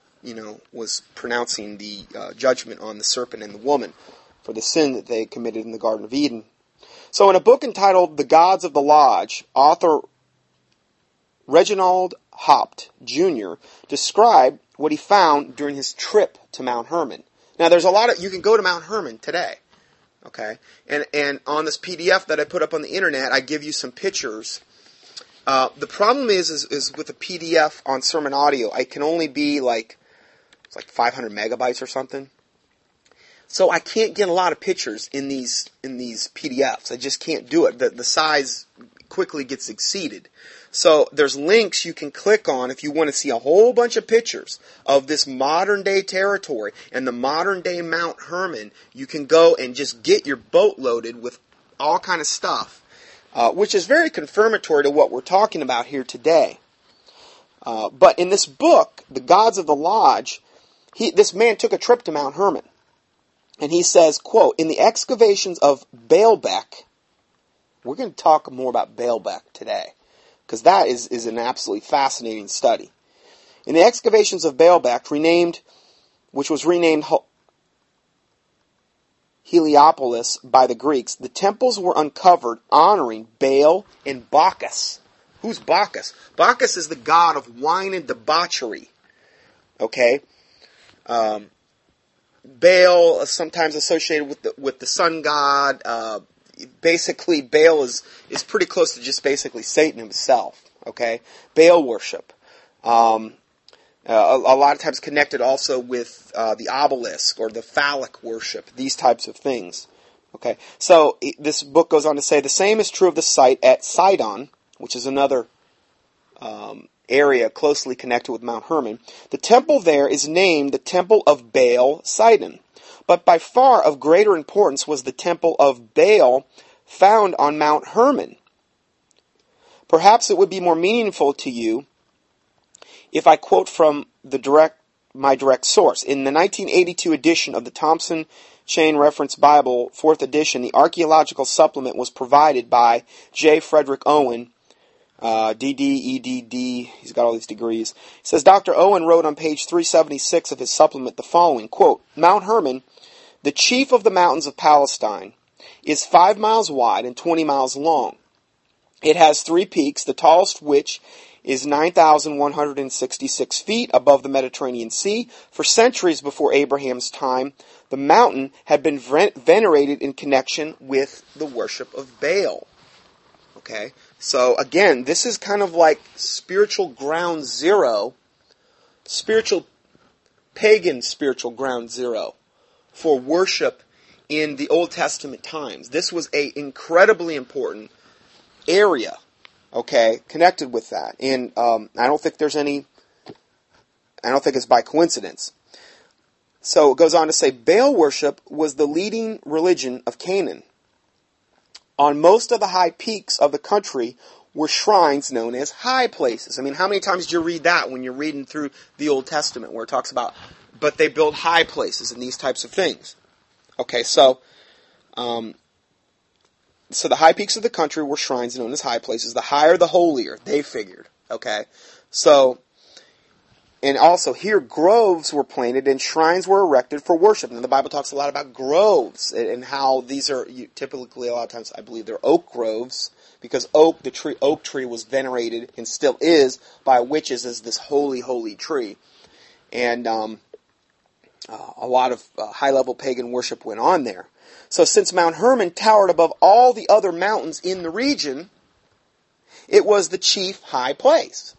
was pronouncing the judgment on the serpent and the woman for the sin that they committed in the Garden of Eden. So in a book entitled The Gods of the Lodge, author Reginald Haupt, Jr., described what he found during his trip to Mount Hermon. Now, there's a lot of, you can go to Mount Hermon today, okay? And on this PDF that I put up on the internet, I give you some pictures. The problem is with the PDF on sermon audio, I can only be it's like 500 megabytes or something. So I can't get a lot of pictures in these PDFs. I just can't do it. The size quickly gets exceeded. So there's links you can click on if you want to see a whole bunch of pictures of this modern day territory and the modern day Mount Hermon. You can go and just get your boat loaded with all kind of stuff, which is very confirmatory to what we're talking about here today. But in this book, The Gods of the Lodge, this man took a trip to Mount Hermon. And he says, quote, in the excavations of Baalbek, we're going to talk more about Baalbek today, because that is an absolutely fascinating study. In the excavations of Baalbek, which was renamed Heliopolis by the Greeks, the temples were uncovered honoring Baal and Bacchus. Who's Bacchus? Bacchus is the god of wine and debauchery. Okay? Baal, sometimes associated with the sun god. Basically, Baal is pretty close to just basically Satan himself. Okay, Baal worship, a lot of times connected also with the obelisk or the phallic worship. These types of things. Okay, so this book goes on to say the same is true of the site at Sidon, which is another area closely connected with Mount Hermon. The temple there is named the Temple of Baal Sidon, but by far of greater importance was the Temple of Baal found on Mount Hermon. Perhaps it would be more meaningful to you if I quote from my direct source. In the 1982 edition of the Thompson Chain Reference Bible, 4th edition, the archaeological supplement was provided by J. Frederick Owen, DD, EDD, he's got all these degrees. It says, Dr. Owen wrote on page 376 of his supplement the following, quote, Mount Hermon, the chief of the mountains of Palestine, is 5 miles wide and 20 miles long. It has 3 peaks, the tallest which is 9,166 feet above the Mediterranean Sea. For centuries before Abraham's time, the mountain had been venerated in connection with the worship of Baal. Okay? So, again, this is kind of like spiritual ground zero, pagan spiritual ground zero for worship in the Old Testament times. This was an incredibly important area, okay, connected with that. And I don't think it's by coincidence. So it goes on to say, Baal worship was the leading religion of Canaan. On most of the high peaks of the country were shrines known as high places. I mean, how many times do you read that when you're reading through the Old Testament where it talks about, but they build high places and these types of things? Okay, so the high peaks of the country were shrines known as high places. The higher, the holier, they figured. Okay, so, and also here groves were planted and shrines were erected for worship. Now the Bible talks a lot about groves and how these are typically a lot of times I believe they're oak groves because the oak tree was venerated and still is by witches as this holy, holy tree. And a lot of high-level pagan worship went on there. So since Mount Hermon towered above all the other mountains in the region, it was the chief high place.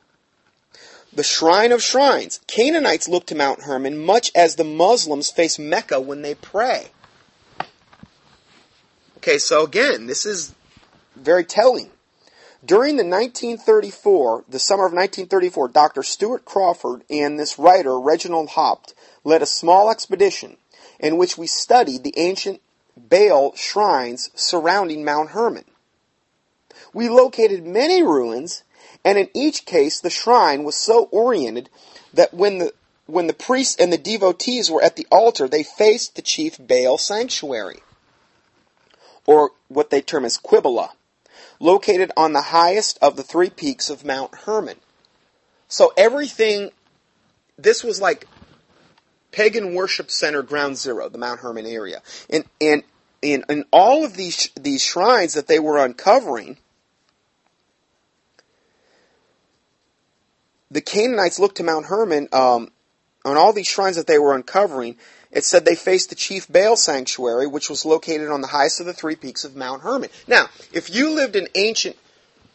The shrine of shrines. Canaanites look to Mount Hermon much as the Muslims face Mecca when they pray. Okay, so again, this is very telling. During the summer of 1934, Dr. Stuart Crawford and this writer, Reginald Haupt, led a small expedition in which we studied the ancient Baal shrines surrounding Mount Hermon. We located many ruins, and in each case, the shrine was so oriented that when the priests and the devotees were at the altar, they faced the chief Baal sanctuary, or what they term as Qibla, located on the highest of the 3 peaks of Mount Hermon. So this was like pagan worship center ground zero, the Mount Hermon area. And in all of these shrines that they were uncovering, the Canaanites looked to Mount Hermon On all these shrines that they were uncovering, it said they faced the chief Baal sanctuary, which was located on the highest of the three peaks of Mount Hermon. Now, if you lived in ancient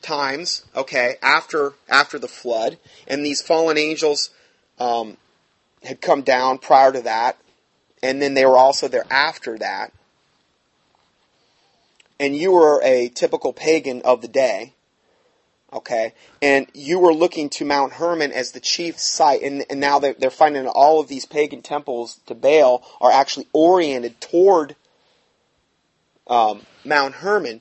times, okay, after the flood, and these fallen angels had come down prior to that, and then they were also there after that, and you were a typical pagan of the day, okay, and you were looking to Mount Hermon as the chief site, and now they're finding all of these pagan temples to Baal are actually oriented toward Mount Hermon.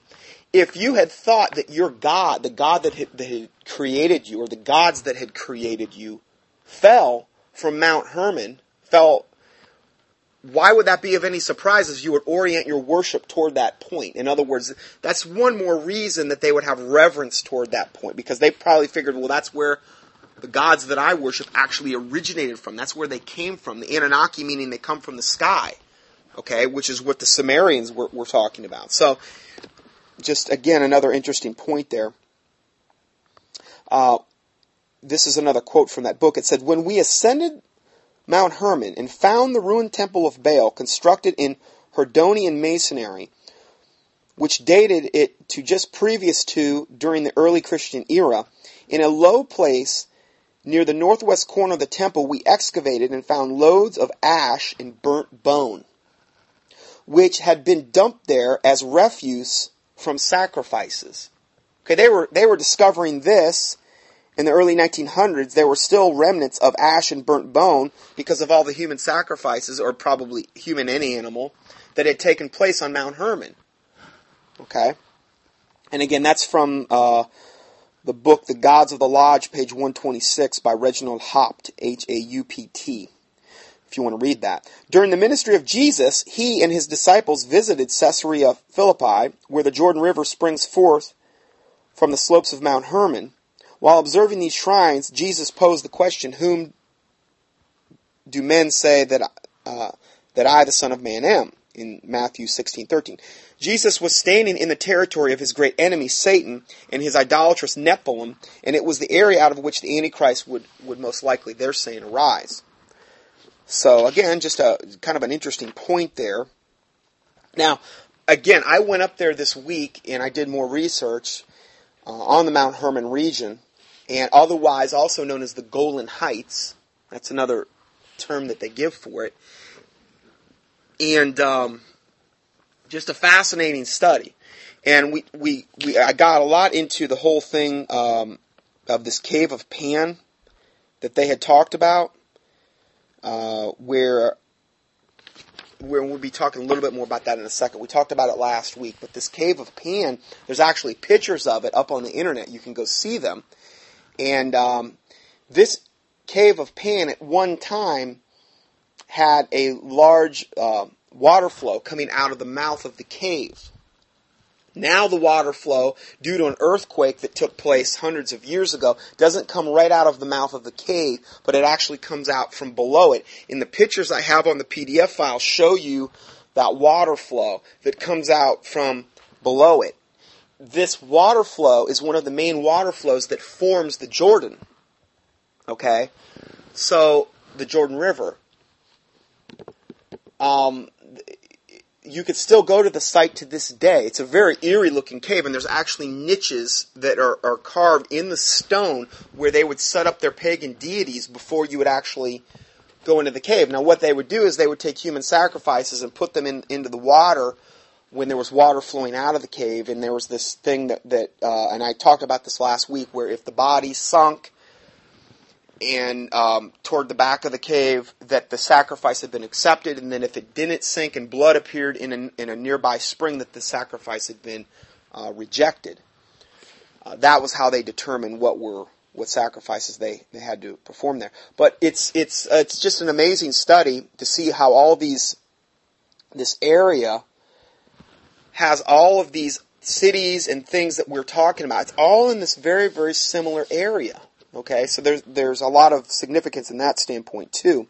If you had thought that your God, the God that had created you, or the gods that had created you, fell from Mount Hermon, why would that be of any surprise if you would orient your worship toward that point? In other words, that's one more reason that they would have reverence toward that point, because they probably figured, well, that's where the gods that I worship actually originated from. That's where they came from. The Anunnaki, meaning they come from the sky, okay, which is what the Sumerians were talking about. So, just again, another interesting point there. This is another quote from that book. It said, "When we ascended Mount Hermon and found the ruined temple of Baal constructed in Herdonian masonry, which dated it to just previous to during the early Christian era, in a low place near the northwest corner of the temple we excavated and found loads of ash and burnt bone, which had been dumped there as refuse from sacrifices." Okay, they were discovering this. In the early 1900s, there were still remnants of ash and burnt bone because of all the human sacrifices, or probably human and animal, that had taken place on Mount Hermon. Okay? And again, that's from the book The Gods of the Lodge, page 126, by Reginald Haupt, H-A-U-P-T, if you want to read that. During the ministry of Jesus, he and his disciples visited Caesarea Philippi, where the Jordan River springs forth from the slopes of Mount Hermon. While observing these shrines, Jesus posed the question, "Whom do men say that I, the Son of Man, am?" in Matthew 16:13. Jesus was standing in the territory of his great enemy, Satan, and his idolatrous Nephilim, and it was the area out of which the Antichrist would most likely, they're saying, arise. So again, just a kind of an interesting point there. Now, again, I went up there this week, and I did more research on the Mount Hermon region, and otherwise also known as the Golan Heights. That's another term that they give for it. And just a fascinating study. And I got a lot into the whole thing of this Cave of Pan that they had talked about, where we'll be talking a little bit more about that in a second. We talked about it last week, but this Cave of Pan, there's actually pictures of it up on the internet. You can go see them. And this Cave of Pan at one time had a large water flow coming out of the mouth of the cave. Now the water flow, due to an earthquake that took place hundreds of years ago, doesn't come right out of the mouth of the cave, but it actually comes out from below it. And the pictures I have on the PDF file show you that water flow that comes out from below it. This water flow is one of the main water flows that forms the Jordan. Okay? So, the Jordan River. You could still go to the site to this day. It's a very eerie-looking cave, and there's actually niches that are carved in the stone where they would set up their pagan deities before you would actually go into the cave. Now, what they would do is they would take human sacrifices and put them into the water when there was water flowing out of the cave, and there was this thing that and I talked about this last week, where if the body sunk and toward the back of the cave, that the sacrifice had been accepted, and then if it didn't sink and blood appeared in a nearby spring, that the sacrifice had been rejected. That was how they determined what sacrifices they had to perform there. But it's just an amazing study to see how this area has all of these cities and things that we're talking about. It's all in this very, very similar area. Okay, so there's a lot of significance in that standpoint, too.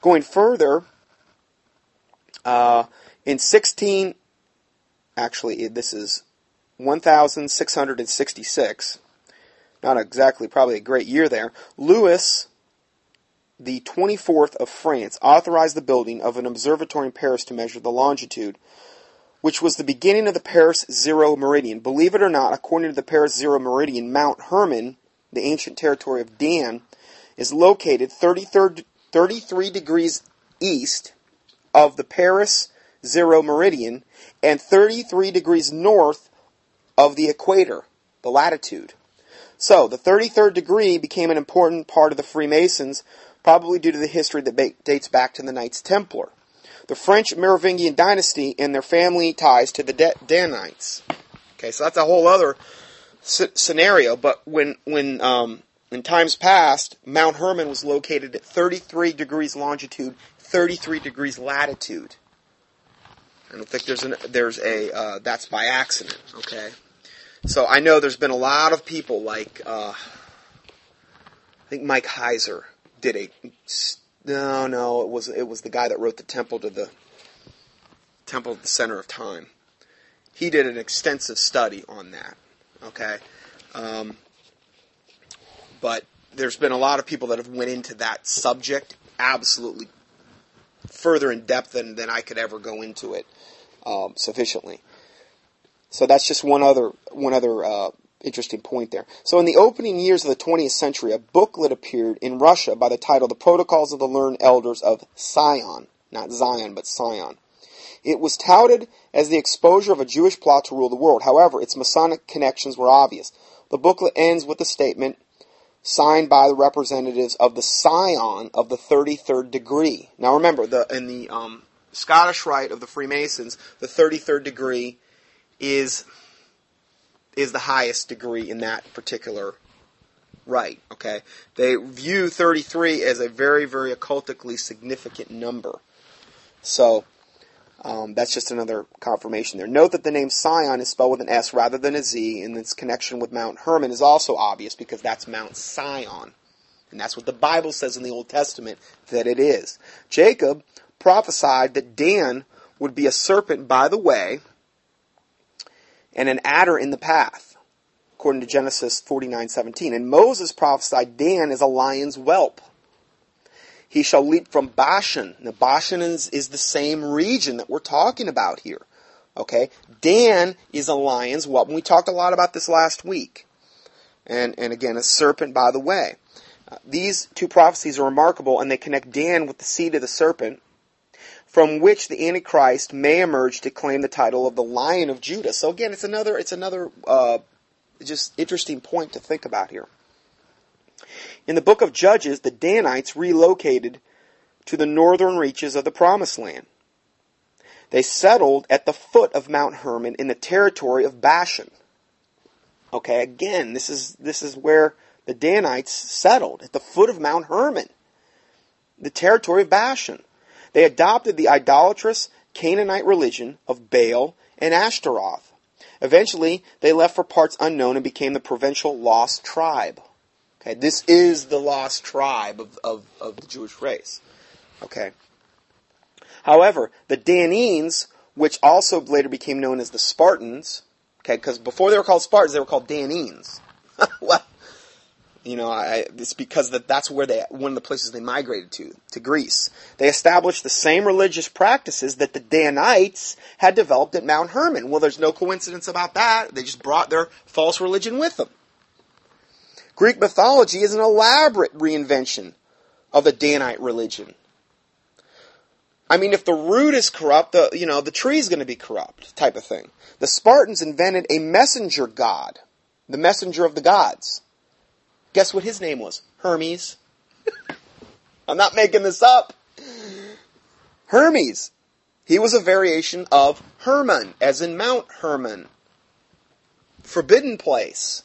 Going further, this is 1666, not exactly probably a great year there, Lewis the 24th of France authorized the building of an observatory in Paris to measure the longitude, which was the beginning of the Paris Zero Meridian. Believe it or not, according to the Paris Zero Meridian, Mount Hermon, the ancient territory of Dan, is located 33 degrees east of the Paris Zero Meridian and 33 degrees north of the equator, the latitude. So, the 33rd degree became an important part of the Freemasons, probably due to the history that dates back to the Knights Templar, the French Merovingian dynasty, and their family ties to the Danites. Okay, so that's a whole other scenario, but when times past, Mount Hermon was located at 33 degrees longitude, 33 degrees latitude. I don't think there's a that's by accident, okay? So I know there's been a lot of people like, I think Mike Heiser did a, it was the guy that wrote the Temple of the Center of Time. He did an extensive study on that, okay? But there's been a lot of people that have went into that subject absolutely further in depth than I could ever go into it sufficiently. So that's just one other interesting point there. So in the opening years of the 20th century, a booklet appeared in Russia by the title "The Protocols of the Learned Elders of Sion," not Zion, but Sion. It was touted as the exposure of a Jewish plot to rule the world. However, its Masonic connections were obvious. The booklet ends with a statement signed by the representatives of the Scion of the 33rd degree. Now remember, in the Scottish Rite of the Freemasons, the 33rd degree is the highest degree in that particular rite. Okay? They view 33 as a very, very occultically significant number. So, that's just another confirmation there. Note that the name Scion is spelled with an S rather than a Z, and its connection with Mount Hermon is also obvious because that's Mount Sion. And that's what the Bible says in the Old Testament that it is. Jacob prophesied that Dan would be a serpent by the way and an adder in the path, according to Genesis 49:17. And Moses prophesied Dan as a lion's whelp. He shall leap from Bashan. Now, Bashan is the same region that we're talking about here. Okay? Dan is a lion's whelp. And we talked a lot about this last week. And again, a serpent, by the way. These two prophecies are remarkable, and they connect Dan with the seed of the serpent, from which the Antichrist may emerge to claim the title of the Lion of Judah. So again, it's another just interesting point to think about here. In the book of Judges, the Danites relocated to the northern reaches of the Promised Land. They settled at the foot of Mount Hermon in the territory of Bashan. Okay, again, this is where the Danites settled, at the foot of Mount Hermon, the territory of Bashan. They adopted the idolatrous Canaanite religion of Baal and Ashtaroth. Eventually, they left for parts unknown and became the provincial lost tribe. Okay, this is the lost tribe of the Jewish race. Okay. However, the Danes, which also later became known as the Spartans, okay, because before they were called Spartans, they were called Danes. Well, you know, it's because that's where one of the places they migrated to Greece. They established the same religious practices that the Danites had developed at Mount Hermon. Well, there's no coincidence about that. They just brought their false religion with them. Greek mythology is an elaborate reinvention of the Danite religion. I mean, if the root is corrupt, the tree's going to be corrupt, type of thing. The Spartans invented a messenger god, the messenger of the gods. Guess what his name was? Hermes. I'm not making this up. Hermes. He was a variation of Hermon, as in Mount Hermon. Forbidden place.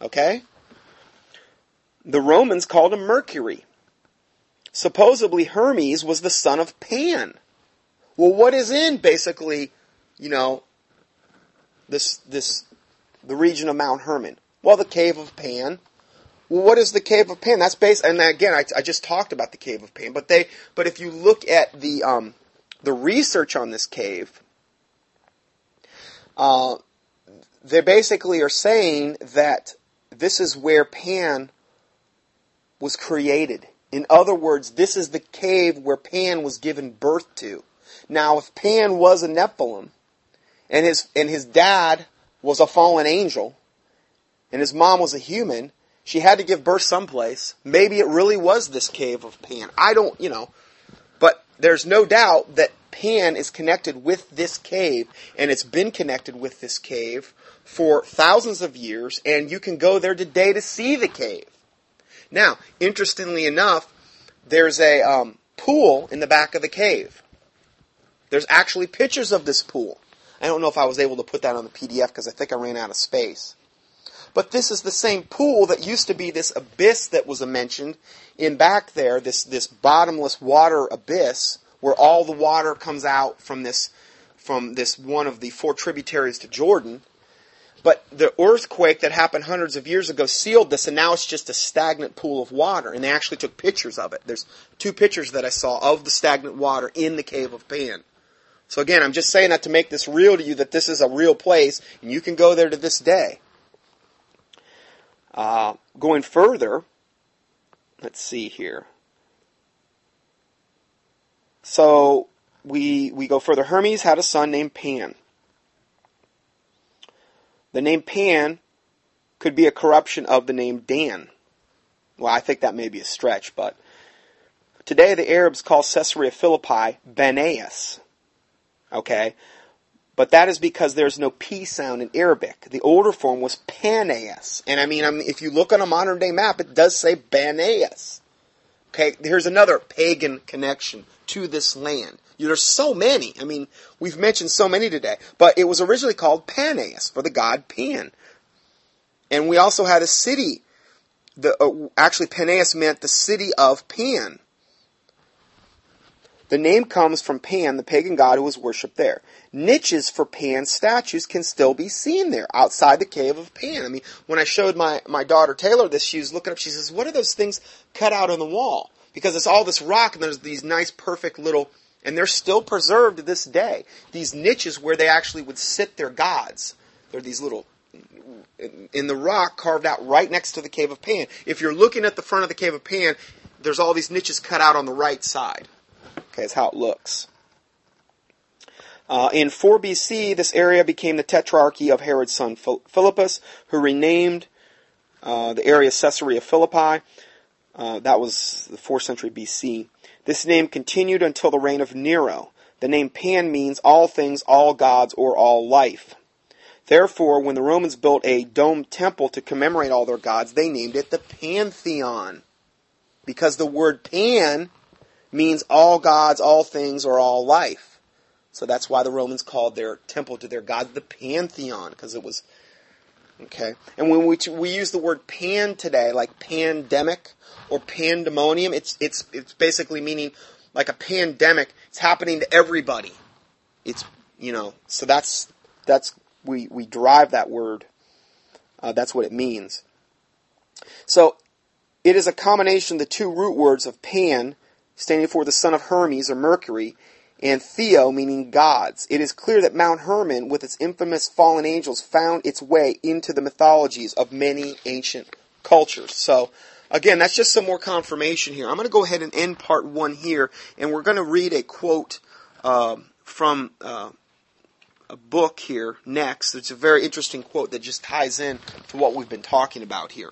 Okay? The Romans called him Mercury. Supposedly Hermes was the son of Pan. Well, what is in basically, this the region of Mount Hermon? Well, the Cave of Pan. Well, what is the Cave of Pan? That's based, and again, I just talked about the Cave of Pan. But if you look at the research on this cave, they basically are saying that this is where Pan was created In other words, this is the cave where Pan was given birth to. Now, if Pan was a Nephilim, and his dad was a fallen angel, and his mom was a human, she had to give birth someplace. Maybe it really was this cave of Pan. I don't, but there's no doubt that Pan is connected with this cave, and it's been connected with this cave for thousands of years, and you can go there today to see the cave. Now, interestingly enough, there's a pool in the back of the cave. There's actually pictures of this pool. I don't know if I was able to put that on the PDF because I think I ran out of space. But this is the same pool that used to be this abyss that was mentioned in back there, this bottomless water abyss where all the water comes out from this one of the four tributaries to Jordan. But the earthquake that happened hundreds of years ago sealed this, and now it's just a stagnant pool of water. And they actually took pictures of it. There's two pictures that I saw of the stagnant water in the Cave of Pan. So again, I'm just saying that to make this real to you, that this is a real place, and you can go there to this day. Going further, let's see here. So we go further. Hermes had a son named Pan. The name Pan could be a corruption of the name Dan. Well, I think that may be a stretch, but today the Arabs call Caesarea Philippi Banias. Okay? But that is because there's no P sound in Arabic. The older form was Paneas. And I mean, if you look on a modern day map, it does say Baneas. Okay, here's another pagan connection to this land. There's so many. I mean, we've mentioned so many today. But it was originally called Paneas, for the god Pan. And we also had a city. Actually, Paneas meant the city of Pan. The name comes from Pan, the pagan god who was worshipped there. Niches for Pan statues can still be seen there, outside the cave of Pan. I mean, when I showed my daughter Taylor this, she was looking up, she says, what are those things cut out on the wall? Because it's all this rock, and there's these nice, perfect little, and they're still preserved to this day. These niches where they actually would sit their gods. They're these little, in the rock, carved out right next to the cave of Pan. If you're looking at the front of the cave of Pan, there's all these niches cut out on the right side. Okay, that's how it looks. In 4 BC, this area became the tetrarchy of Herod's son Philippus, who renamed the area Caesarea Philippi. That was the 4th century BC. This name continued until the reign of Nero. The name Pan means all things, all gods, or all life. Therefore, when the Romans built a domed temple to commemorate all their gods, they named it the Pantheon. Because the word Pan means all gods, all things, or all life. So that's why the Romans called their temple to their god the Pantheon, because it was, okay. And when we use the word pan today, like pandemic or pandemonium, it's basically meaning like a pandemic. It's happening to everybody. It's, so that's we derive that word. That's what it means. So it is a combination of the two root words of pan, standing for the son of Hermes, or Mercury, and Theo, meaning gods. It is clear that Mount Hermon, with its infamous fallen angels, found its way into the mythologies of many ancient cultures. So, again, that's just some more confirmation here. I'm going to go ahead and end part 1 here, and we're going to read a quote from a book here next. It's a very interesting quote that just ties in to what we've been talking about here.